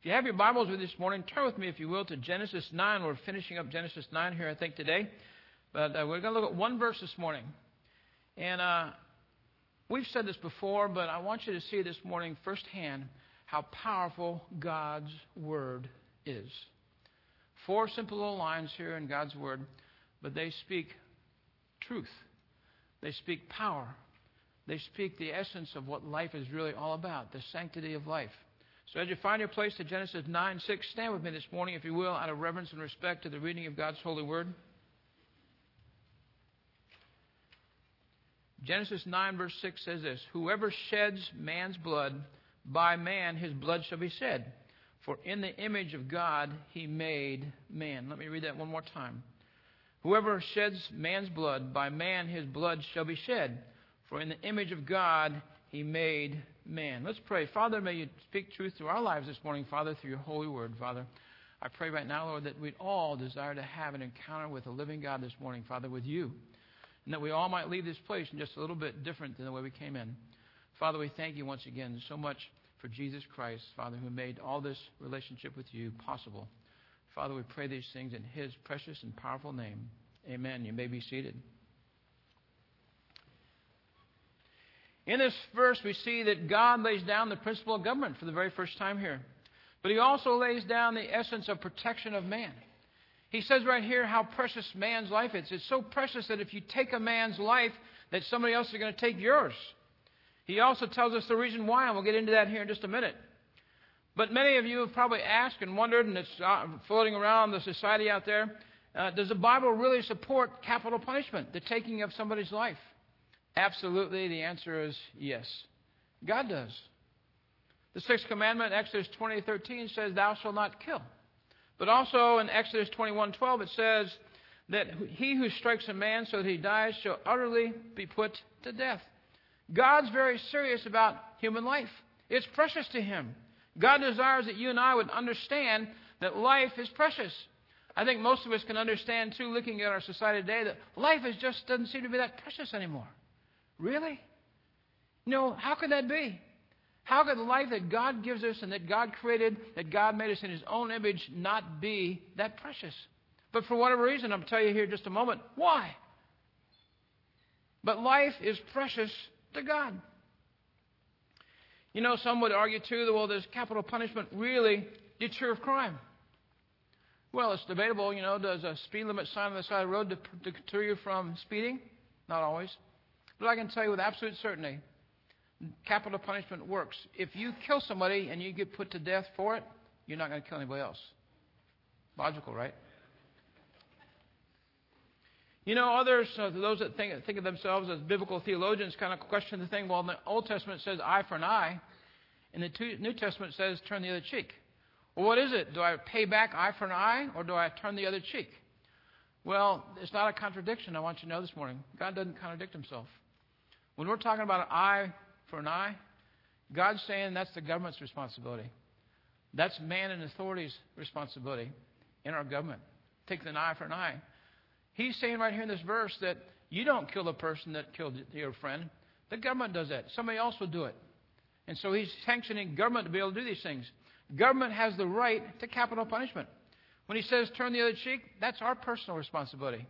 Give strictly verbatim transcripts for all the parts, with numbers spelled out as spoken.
If you have your Bibles with you this morning, turn with me, if you will, to Genesis nine. We're finishing up Genesis nine here, I think, today. But uh, we're going to look at one verse this morning. And uh, we've said this before, but I want you to see this morning firsthand how powerful God's Word is. Four simple little lines here in God's Word, but they speak truth. They speak power. They speak the essence of what life is really all about, the sanctity of life. So as you find your place to Genesis nine six, stand with me this morning, if you will, out of reverence and respect to the reading of God's holy word. Genesis nine, verse six says this, "Whoever sheds man's blood, by man his blood shall be shed. For in the image of God he made man." Let me read that one more time. "Whoever sheds man's blood, by man his blood shall be shed. For in the image of God he made man." Let's pray. Father, may you speak truth through our lives this morning, Father, through your holy word, Father. I pray right now, Lord, that we'd all desire to have an encounter with the living God this morning, Father, with you. And that we all might leave this place in just a little bit different than the way we came in. Father, we thank you once again so much for Jesus Christ, Father, who made all this relationship with you possible. Father, we pray these things in his precious and powerful name. Amen. You may be seated. In this verse, we see that God lays down the principle of government for the very first time here. But he also lays down the essence of protection of man. He says right here how precious man's life is. It's so precious that if you take a man's life, that somebody else is going to take yours. He also tells us the reason why, and we'll get into that here in just a minute. But many of you have probably asked and wondered, and it's floating around the society out there, uh, does the Bible really support capital punishment, the taking of somebody's life? Absolutely, the answer is yes. God does. The sixth commandment, Exodus twenty thirteen, says, "Thou shalt not kill." But also in Exodus twenty-one twelve, it says that he who strikes a man so that he dies shall utterly be put to death. God's very serious about human life. It's precious to him. God desires that you and I would understand that life is precious. I think most of us can understand, too, looking at our society today, that life is just doesn't seem to be that precious anymore. Really? No, how could that be? How could the life that God gives us and that God created, that God made us in his own image, not be that precious? But for whatever reason, I'm telling you here in just a moment, why? But life is precious to God. You know, some would argue, too, that, well, does capital punishment really deter crime? Well, it's debatable, you know. Does a speed limit sign on the side of the road deter you from speeding? Not always. But I can tell you with absolute certainty, capital punishment works. If you kill somebody and you get put to death for it, you're not going to kill anybody else. Logical, right? You know, others, uh, those that think, think of themselves as biblical theologians, kind of question the thing. Well, in the Old Testament it says eye for an eye, and the two, New Testament says turn the other cheek. Well, what is it? Do I pay back eye for an eye, or do I turn the other cheek? Well, it's not a contradiction, I want you to know this morning. God doesn't contradict himself. When we're talking about an eye for an eye, God's saying that's the government's responsibility. That's man and authority's responsibility in our government. Take an eye for an eye. He's saying right here in this verse that you don't kill the person that killed your friend. The government does that. Somebody else will do it. And so he's sanctioning government to be able to do these things. Government has the right to capital punishment. When he says turn the other cheek, that's our personal responsibility.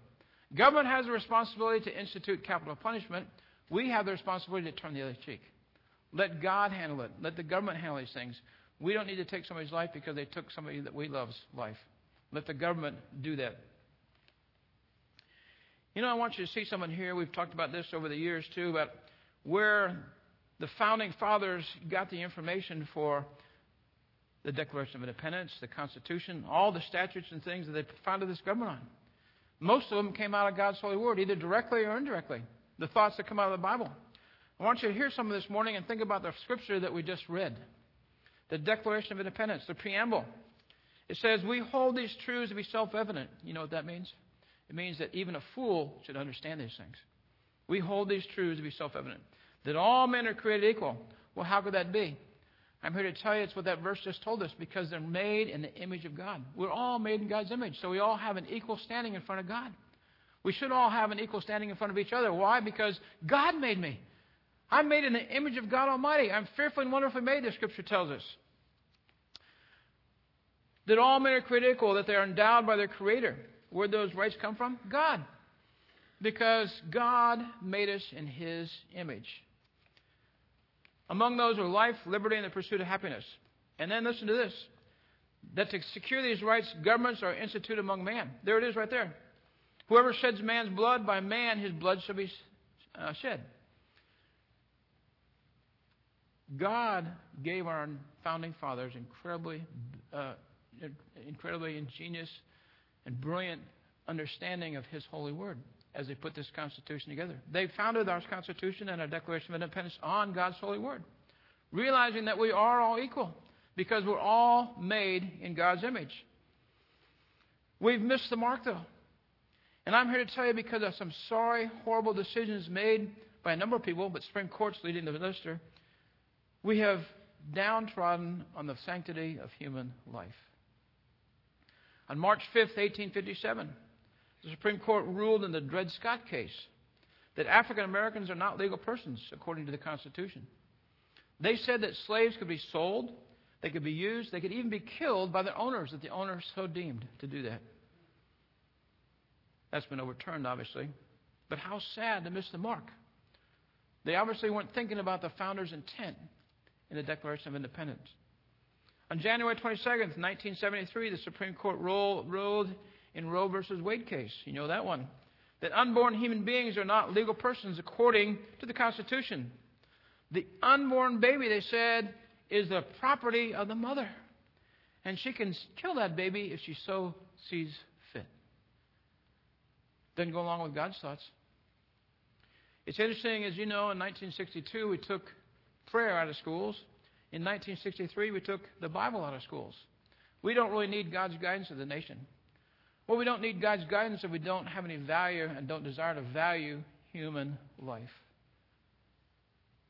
Government has the responsibility to institute capital punishment. We have the responsibility to turn the other cheek. Let God handle it. Let the government handle these things. We don't need to take somebody's life because they took somebody that we love's life. Let the government do that. You know, I want you to see someone here. We've talked about this over the years, too, about where the founding fathers got the information for the Declaration of Independence, the Constitution, all the statutes and things that they founded this government on. Most of them came out of God's holy word, either directly or indirectly, the thoughts that come out of the Bible. I want you to hear some of this morning and think about the scripture that we just read, the Declaration of Independence, the preamble. It says, "We hold these truths to be self-evident." You know what that means? It means that even a fool should understand these things. We hold these truths to be self-evident. That all men are created equal. Well, how could that be? I'm here to tell you it's what that verse just told us, because they're made in the image of God. We're all made in God's image, so we all have an equal standing in front of God. We should all have an equal standing in front of each other. Why? Because God made me. I'm made in the image of God Almighty. I'm fearfully and wonderfully made, the scripture tells us. that all men are created equal, that they are endowed by their Creator. Where did those rights come from? God. Because God made us in His image. Among those are life, liberty, and the pursuit of happiness. And then listen to this. That to secure these rights, governments are instituted among man. There it is right there. Whoever sheds man's blood, by man his blood shall be uh, shed. God gave our founding fathers incredibly, uh, incredibly ingenious and brilliant understanding of His holy word as they put this Constitution together. They founded our Constitution and our Declaration of Independence on God's holy word, realizing that we are all equal because we're all made in God's image. We've missed the mark, though. And I'm here to tell you because of some sorry, horrible decisions made by a number of people, but Supreme Court's leading the minister, we have downtrodden on the sanctity of human life. On March fifth, eighteen fifty-seven, the Supreme Court ruled in the Dred Scott case that African Americans are not legal persons according to the Constitution. They said that slaves could be sold, they could be used, they could even be killed by their owners if the owner so deemed to do that. That's been overturned, obviously. But how sad to miss the mark. They obviously weren't thinking about the founders' intent in the Declaration of Independence. On January twenty-second, nineteen seventy-three, the Supreme Court ruled in Roe versus Wade case, you know that one, that unborn human beings are not legal persons according to the Constitution. The unborn baby, they said, is the property of the mother, and she can kill that baby if she so sees fit. Doesn't go along with God's thoughts. It's interesting, as you know, in nineteen sixty-two, we took prayer out of schools. In nineteen sixty-three, we took the Bible out of schools. We don't really need God's guidance of the nation. Well, we don't need God's guidance if we don't have any value and don't desire to value human life.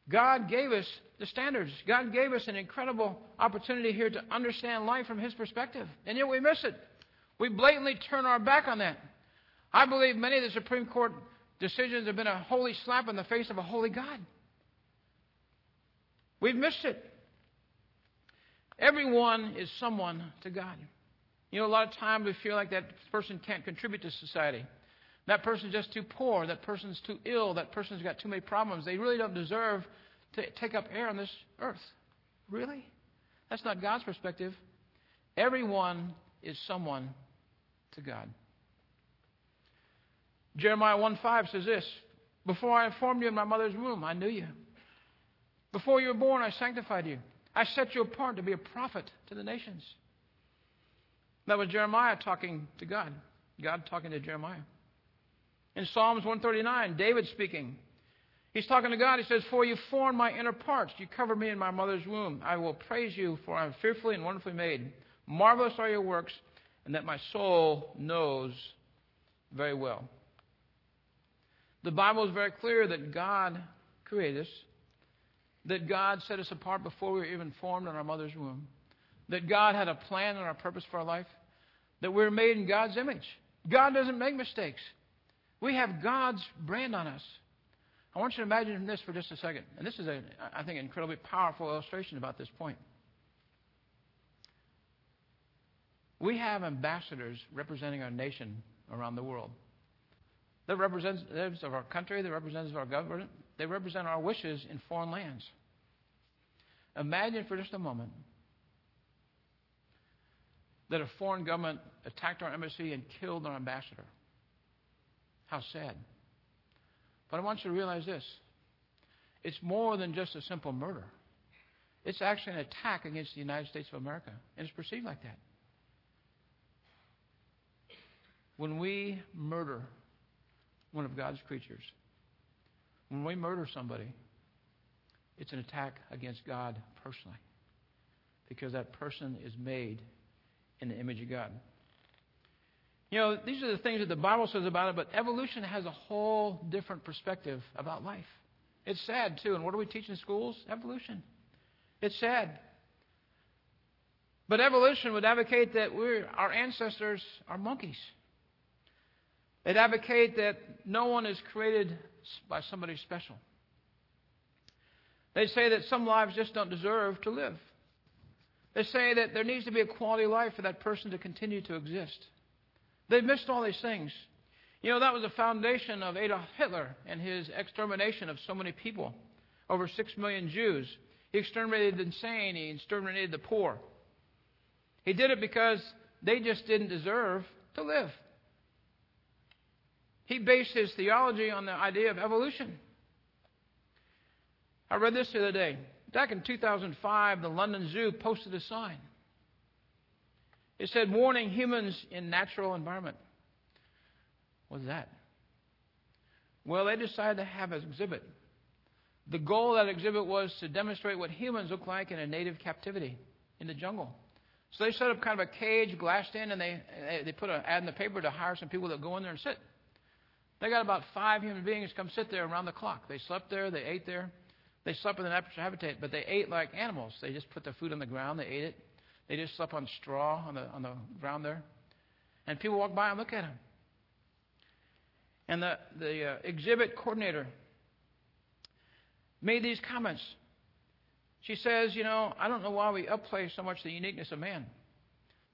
God gave us the standards. God gave us an incredible opportunity here to understand life from His perspective. And yet we miss it. We blatantly turn our back on that. I believe many of the Supreme Court decisions have been a holy slap in the face of a holy God. We've missed it. Everyone is someone to God. You know, a lot of times we feel like that person can't contribute to society. That person's just too poor. That person's too ill. That person's got too many problems. They really don't deserve to take up air on this earth. Really? That's not God's perspective. Everyone is someone to God. Jeremiah one five says this, "Before I formed you in my mother's womb, I knew you. Before you were born, I sanctified you. I set you apart to be a prophet to the nations." That was Jeremiah talking to God. God talking to Jeremiah. In Psalms one thirty-nine, David speaking. He's talking to God. He says, "For you formed my inner parts. You covered me in my mother's womb. I will praise you, for I am fearfully and wonderfully made. Marvelous are your works, and that my soul knows very well." The Bible is very clear that God created us, that God set us apart before we were even formed in our mother's womb, that God had a plan and a purpose for our life, that we were made in God's image. God doesn't make mistakes. We have God's brand on us. I want you to imagine this for just a second. And this is, a, I think, an incredibly powerful illustration about this point. We have ambassadors representing our nation around the world. They're representatives of our country, they're representatives of our government, they represent our wishes in foreign lands. Imagine for just a moment that a foreign government attacked our embassy and killed our ambassador. How sad. But I want you to realize this. It's more than just a simple murder. It's actually an attack against the United States of America, and it's perceived like that. When we murder one of God's creatures, when we murder somebody, it's an attack against God personally, because that person is made in the image of God. You know, these are the things that the Bible says about it, but evolution has a whole different perspective about life. It's sad, too. And what do we teach in schools? Evolution. It's sad. But evolution would advocate that we're, our ancestors are monkeys. It advocates that no one is created by somebody special. They say that some lives just don't deserve to live. They say that there needs to be a quality of life for that person to continue to exist. They've missed all these things. You know, that was the foundation of Adolf Hitler and his extermination of so many people, over six million Jews. He exterminated the insane. He exterminated the poor. He did it because they just didn't deserve to live. He based his theology on the idea of evolution. I read this the other day. Back in two thousand five, the London Zoo posted a sign. It said, "Warning, humans in natural environment." What's that? Well, they decided to have an exhibit. The goal of that exhibit was to demonstrate what humans look like in a native captivity in the jungle. So they set up kind of a cage, glassed in, and they they put an ad in the paper to hire some people that go in there and sit. They got about five human beings come sit there around the clock. They slept there. They ate there. They slept in the natural habitat, but they ate like animals. They just put the food on the ground. They ate it. They just slept on straw on the on the ground there. And people walk by and look at them. And the, the uh, exhibit coordinator made these comments. She says, you know, "I don't know why we upplay so much the uniqueness of man.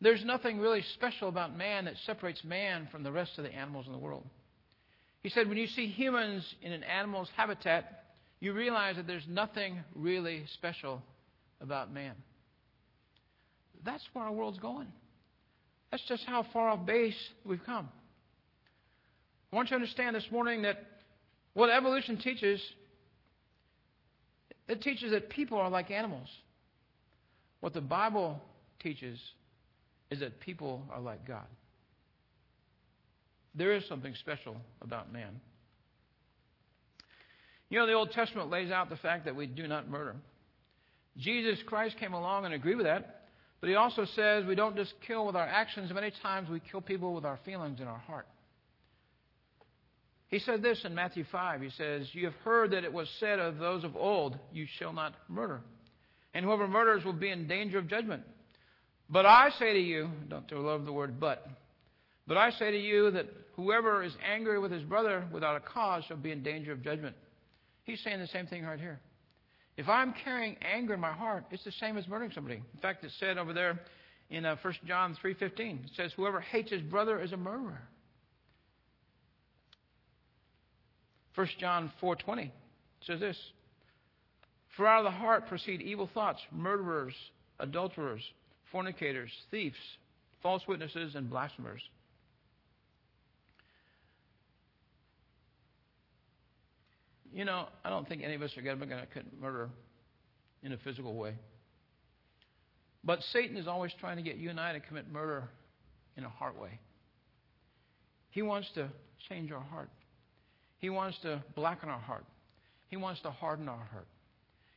There's nothing really special about man that separates man from the rest of the animals in the world." He said, "When you see humans in an animal's habitat, you realize that there's nothing really special about man." That's where our world's going. That's just how far off base we've come. I want you to understand this morning that what evolution teaches, it teaches that people are like animals. What the Bible teaches is that people are like God. There is something special about man. You know, the Old Testament lays out the fact that we do not murder. Jesus Christ came along and agreed with that, but he also says we don't just kill with our actions. Many times we kill people with our feelings in our heart. He said this in Matthew five. He says, "You have heard that it was said of those of old, you shall not murder. And whoever murders will be in danger of judgment. But I say to you," don't love the word but, "but I say to you that whoever is angry with his brother without a cause shall be in danger of judgment." He's saying the same thing right here. If I'm carrying anger in my heart, it's the same as murdering somebody. In fact, it's said over there in uh, First John three fifteen. It says, "Whoever hates his brother is a murderer." First John four twenty says this, "For out of the heart proceed evil thoughts, murderers, adulterers, fornicators, thieves, false witnesses, and blasphemers." You know, I don't think any of us are ever going to commit murder in a physical way. But Satan is always trying to get you and I to commit murder in a heart way. He wants to change our heart. He wants to blacken our heart. He wants to harden our heart.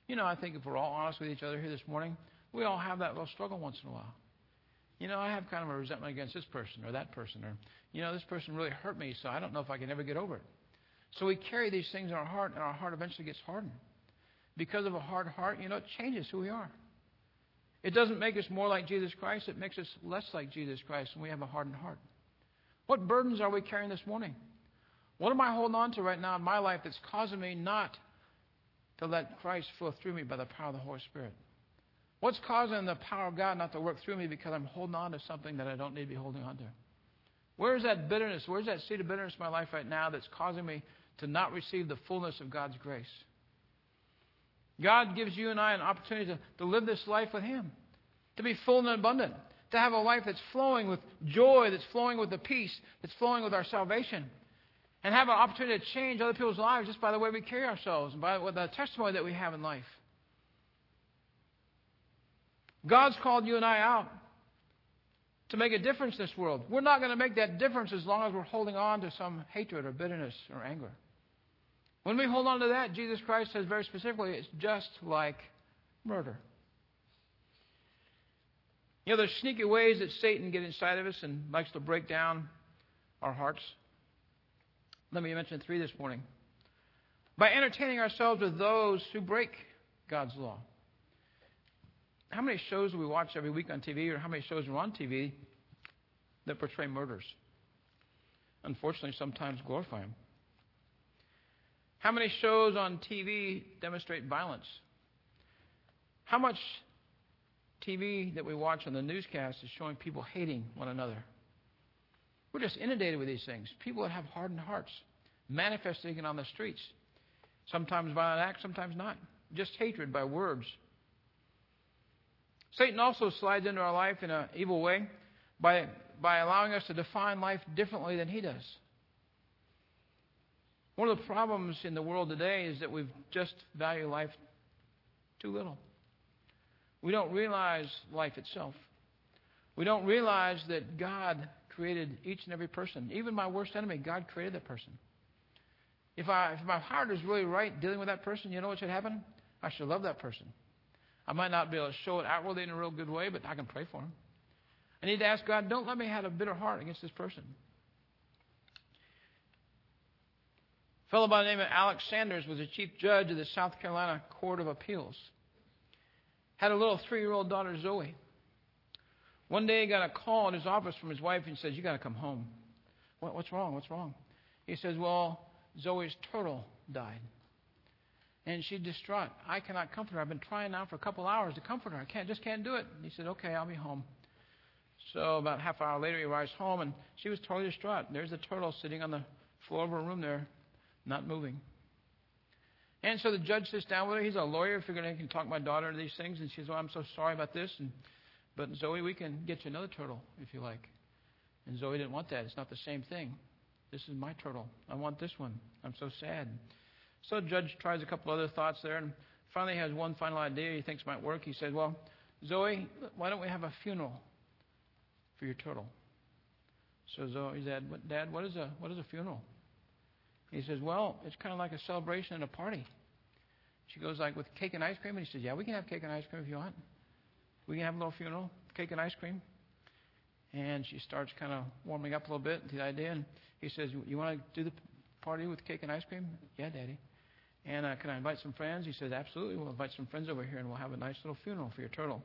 You know, I think if we're all honest with each other here this morning, we all have that little struggle once in a while. You know, I have kind of a resentment against this person or that person. Or, you know, this person really hurt me, so I don't know if I can ever get over it. So we carry these things in our heart, and our heart eventually gets hardened. Because of a hard heart, you know, it changes who we are. It doesn't make us more like Jesus Christ. It makes us less like Jesus Christ when we have a hardened heart. What burdens are we carrying this morning? What am I holding on to right now in my life that's causing me not to let Christ flow through me by the power of the Holy Spirit? What's causing the power of God not to work through me because I'm holding on to something that I don't need to be holding on to? Where's that bitterness? Where's that seed of bitterness in my life right now that's causing me to not receive the fullness of God's grace? God gives you and I an opportunity to, to live this life with Him, to be full and abundant, to have a life that's flowing with joy, that's flowing with the peace, that's flowing with our salvation. And have an opportunity to change other people's lives just by the way we carry ourselves and by the testimony that we have in life. God's called you and I out to make a difference in this world. We're not going to make that difference as long as we're holding on to some hatred or bitterness or anger. When we hold on to that, Jesus Christ says very specifically, it's just like murder. You know, there's sneaky ways that Satan gets inside of us and likes to break down our hearts. Let me mention three this morning. By entertaining ourselves with those who break God's law. How many shows do we watch every week on T V, or how many shows are on T V that portray murders? Unfortunately, sometimes glorify them. How many shows on T V demonstrate violence? How much T V that we watch on the newscast is showing people hating one another. We're just inundated with these things. People that have hardened hearts manifesting it on the streets. Sometimes violent acts, sometimes not. Just hatred by words. Satan also slides into our life in an evil way by, by allowing us to define life differently than he does. One of the problems in the world today is that we've just value life too little. We don't realize life itself. We don't realize that God created each and every person. Even my worst enemy, God created that person. If, I, if my heart is really right dealing with that person, you know what should happen? I should love that person. I might not be able to show it outwardly in a real good way, but I can pray for him. I need to ask God, don't let me have a bitter heart against this person. A fellow by the name of Alex Sanders was a chief judge of the South Carolina Court of Appeals. Had a little three-year-old daughter, Zoe. One day he got a call in his office from his wife and says, "You got to come home." What, what's wrong? What's wrong? He says, "Well, Zoe's turtle died." And she's distraught. "I cannot comfort her. I've been trying now for a couple hours to comfort her. I can't, just can't do it." And he said, "Okay, I'll be home." So about half an hour later, he arrives home, and she was totally distraught. There's the turtle sitting on the floor of her room there, not moving. And so the judge sits down with her. He's a lawyer, figuring he can talk my daughter into these things. And she says, "Well, I'm so sorry about this, and but Zoe, we can get you another turtle if you like." And Zoe didn't want that. "It's not the same thing. This is my turtle. I want this one. I'm so sad." So the judge tries a couple other thoughts there and finally has one final idea he thinks might work. He said, "Well, Zoe, why don't we have a funeral for your turtle?" So Zoe said, "Dad, what is a what is a funeral?" He says, "Well, it's kind of like a celebration and a party." She goes, "Like with cake and ice cream?" And he says, "Yeah, we can have cake and ice cream if you want. We can have a little funeral, cake and ice cream." And she starts kind of warming up a little bit to the idea. And he says, "You want to do the party with cake and ice cream?" "Yeah, Daddy." "And uh, can I invite some friends?" He says, "Absolutely. We'll invite some friends over here, and we'll have a nice little funeral for your turtle."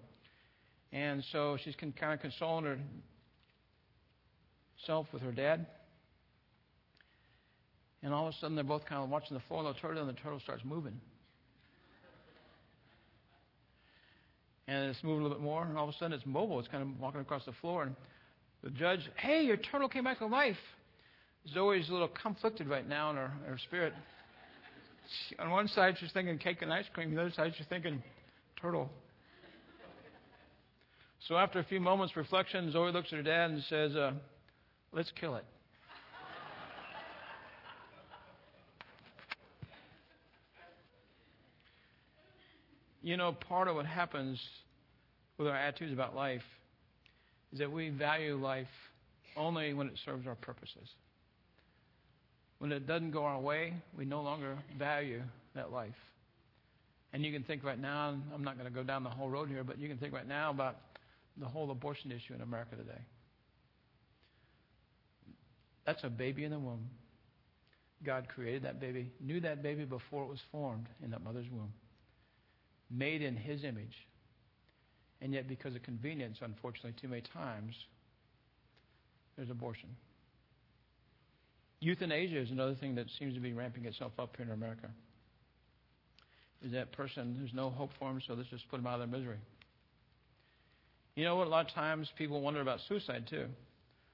And so she's kind of consoling herself with her dad. And all of a sudden, they're both kind of watching the floor of the turtle, and the turtle starts moving. And it's moving a little bit more, and all of a sudden, it's mobile. It's kind of walking across the floor. And the judge, "Hey, your turtle came back to life." Zoe's a little conflicted right now in her, her spirit. She, on one side, she's thinking cake and ice cream. On the other side, she's thinking turtle. So after a few moments' reflection, Zoe looks at her dad and says, uh, "Let's kill it." You know, part of what happens with our attitudes about life is that we value life only when it serves our purposes. When it doesn't go our way, we no longer value that life. And you can think right now, I'm not going to go down the whole road here, but you can think right now about the whole abortion issue in America today. That's a baby in the womb. God created that baby, knew that baby before it was formed in that mother's womb. Made in his image. And yet because of convenience, unfortunately, too many times, there's abortion. Euthanasia is another thing that seems to be ramping itself up here in America. Is that person, there's no hope for him, so let's just put him out of their misery. You know what? A lot of times people wonder about suicide, too.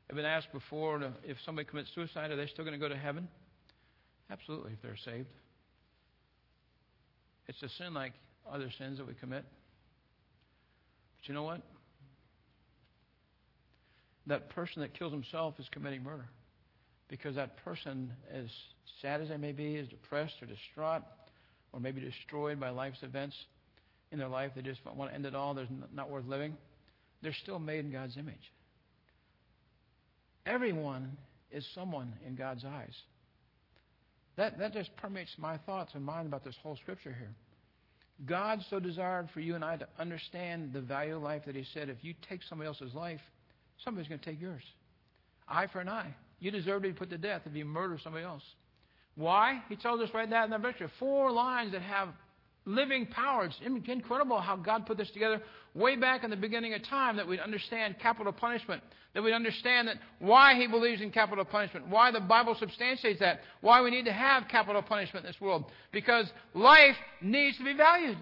I've been asked before, to, if somebody commits suicide, are they still going to go to heaven? Absolutely, if they're saved. It's a sin like other sins that we commit. But you know what? That person that kills himself is committing murder. Because that person, as sad as they may be, is depressed or distraught or maybe destroyed by life's events in their life. They just want to end it all. They're not worth living. They're still made in God's image. Everyone is someone in God's eyes. That, that just permeates my thoughts and mind about this whole scripture here. God so desired for you and I to understand the value of life that he said, if you take somebody else's life, somebody's going to take yours. Eye for an eye. You deserve to be put to death if you murder somebody else. Why? He tells us right now in that picture. Four lines that have living power. It's incredible how God put this together way back in the beginning of time, that we'd understand capital punishment, that we'd understand that why he believes in capital punishment, why the Bible substantiates that, why we need to have capital punishment in this world. Because life needs to be valued.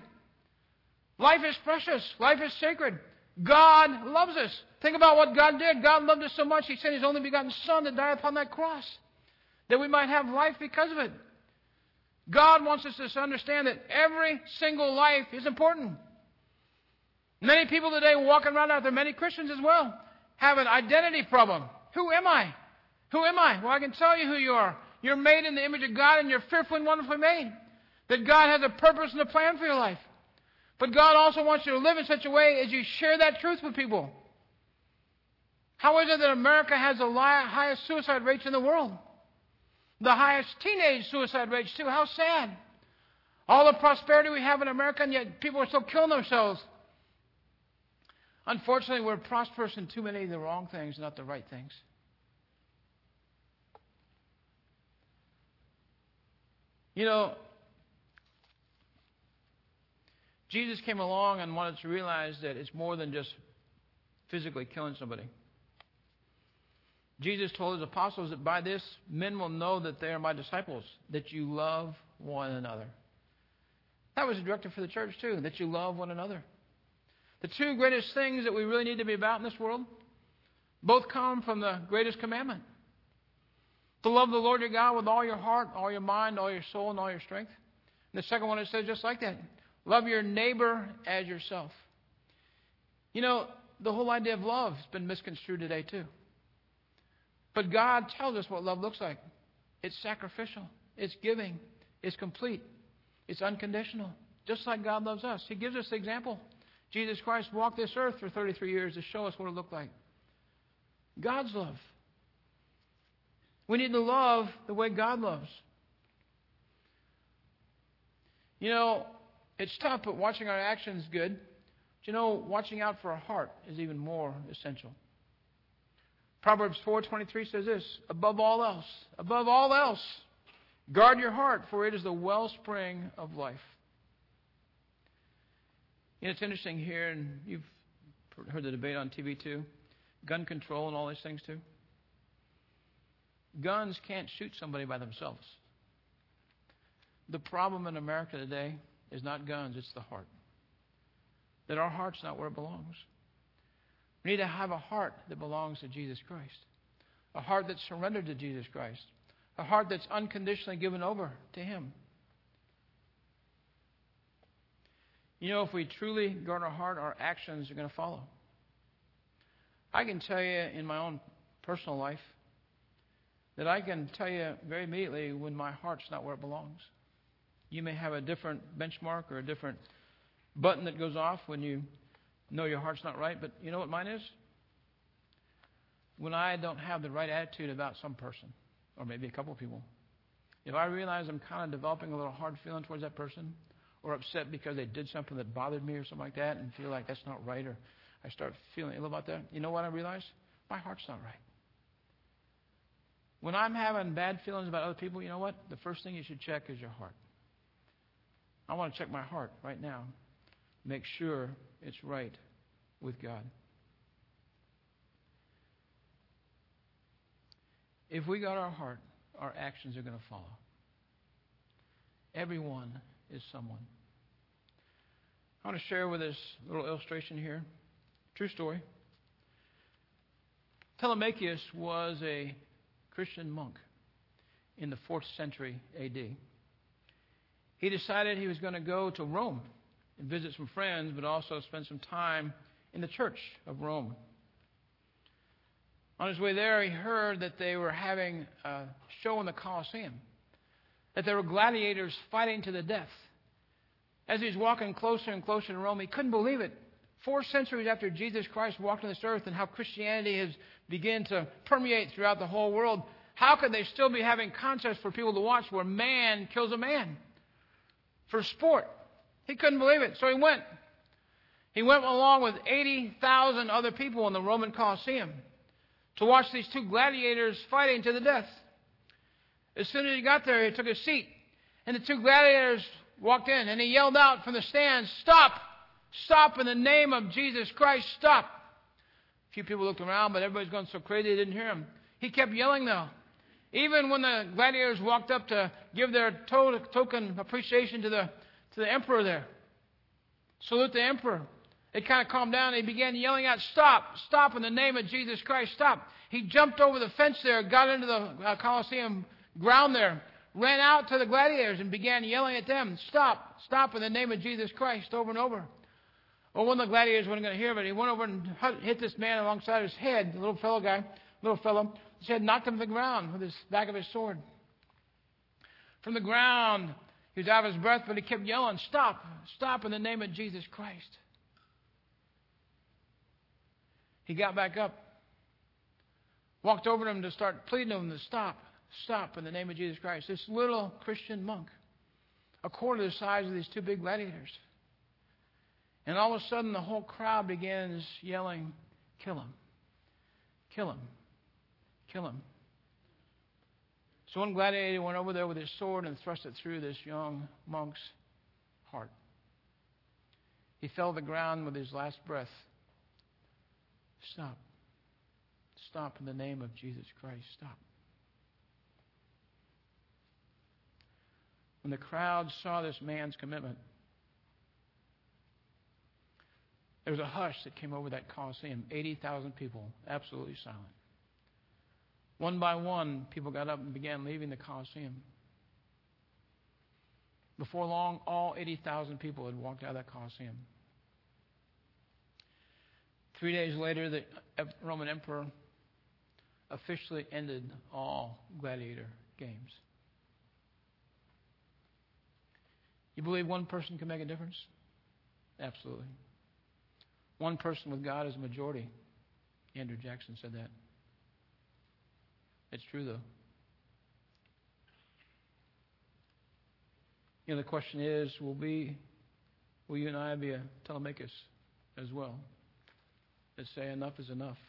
Life is precious. Life is sacred. God loves us. Think about what God did. God loved us so much, He sent His only begotten Son to die upon that cross, that we might have life because of it. God wants us to understand that every single life is important. Many people today walking around out there, many Christians as well, have an identity problem. Who am I? Who am I? Well, I can tell you who you are. You're made in the image of God, and you're fearfully and wonderfully made. That God has a purpose and a plan for your life. But God also wants you to live in such a way as you share that truth with people. How is it that America has the highest suicide rates in the world? The highest teenage suicide rates, too. How sad. All the prosperity we have in America, and yet people are still killing themselves. Unfortunately, we're prosperous in too many of the wrong things, not the right things. You know, Jesus came along and wanted to realize that it's more than just physically killing somebody. Jesus told His apostles that by this, men will know that they are My disciples, that you love one another. That was a directive for the church too, that you love one another. The two greatest things that we really need to be about in this world, both come from the greatest commandment. To love the Lord your God with all your heart, all your mind, all your soul, and all your strength. And the second one, it says just like that. Love your neighbor as yourself. You know, the whole idea of love has been misconstrued today too. But God tells us what love looks like. It's sacrificial. It's giving. It's complete. It's unconditional. Just like God loves us. He gives us the example. Jesus Christ walked this earth for thirty-three years to show us what it looked like. God's love. We need to love the way God loves. You know, it's tough, but watching our actions is good. But you know, watching out for our heart is even more essential. Proverbs four twenty-three says this, above all else, above all else, guard your heart, for it is the wellspring of life. You know, it's interesting here, and you've heard the debate on T V too, gun control and all these things too. Guns can't shoot somebody by themselves. The problem in America today is not guns, it's the heart. That our heart's not where it belongs. We need to have a heart that belongs to Jesus Christ. A heart that's surrendered to Jesus Christ. A heart that's unconditionally given over to Him. You know, if we truly guard our heart, our actions are going to follow. I can tell you in my own personal life that I can tell you very immediately when my heart's not where it belongs. You may have a different benchmark or a different button that goes off when you know your heart's not right, but you know what mine is? When I don't have the right attitude about some person, or maybe a couple of people. If I realize I'm kind of developing a little hard feeling towards that person, or upset because they did something that bothered me or something like that, and feel like that's not right, or I start feeling ill about that, you know what I realize? My heart's not right. When I'm having bad feelings about other people, you know what? The first thing you should check is your heart. I want to check my heart right now. Make sure it's right with God. If we got our heart, our actions are going to follow. Everyone is someone. I want to share with this little illustration here. True story. Telemachus was a Christian monk in the fourth century A D. He decided he was going to go to Rome and visit some friends, but also spend some time in the church of Rome. On his way there, he heard that they were having a show in the Colosseum, that there were gladiators fighting to the death. As he's walking closer and closer to Rome, he couldn't believe it. Four centuries after Jesus Christ walked on this earth and how Christianity has begun to permeate throughout the whole world, how could they still be having contests for people to watch where man kills a man for sport? He couldn't believe it, so he went. He went along with eighty thousand other people in the Roman Colosseum to watch these two gladiators fighting to the death. As soon as he got there, he took his seat, and the two gladiators walked in, and he yelled out from the stands, "Stop! Stop in the name of Jesus Christ! Stop!" A few people looked around, but everybody's going so crazy they didn't hear him. He kept yelling, though. Even when the gladiators walked up to give their token appreciation to the to the emperor there. Salute the emperor. They kind of calmed down. They began yelling out, stop, stop in the name of Jesus Christ, stop. He jumped over the fence there, got into the uh, Colosseum ground there, ran out to the gladiators and began yelling at them, stop, stop in the name of Jesus Christ, over and over. Well, one of the gladiators wasn't going to hear of it. He went over and hit this man alongside his head, the little fellow guy, little fellow. His head knocked him to the ground with his back of his sword. From the ground, he was out of his breath, but he kept yelling, stop, stop in the name of Jesus Christ. He got back up, walked over to him to start pleading to him to stop, stop in the name of Jesus Christ. This little Christian monk, a quarter the size of these two big gladiators. And all of a sudden, the whole crowd begins yelling, kill him, kill him, kill him. So one gladiator went over there with his sword and thrust it through this young monk's heart. He fell to the ground with his last breath. Stop. Stop in the name of Jesus Christ. Stop. When the crowd saw this man's commitment, there was a hush that came over that Colosseum. eighty thousand people, absolutely silent. One by one, people got up and began leaving the Colosseum. Before long, all eighty thousand people had walked out of that Colosseum. Three days later, the Roman emperor officially ended all gladiator games. You believe one person can make a difference? Absolutely. One person with God is a majority. Andrew Jackson said that. It's true, though. You know, the question is, will we, will you and I be a telemachus as well? That say enough is enough.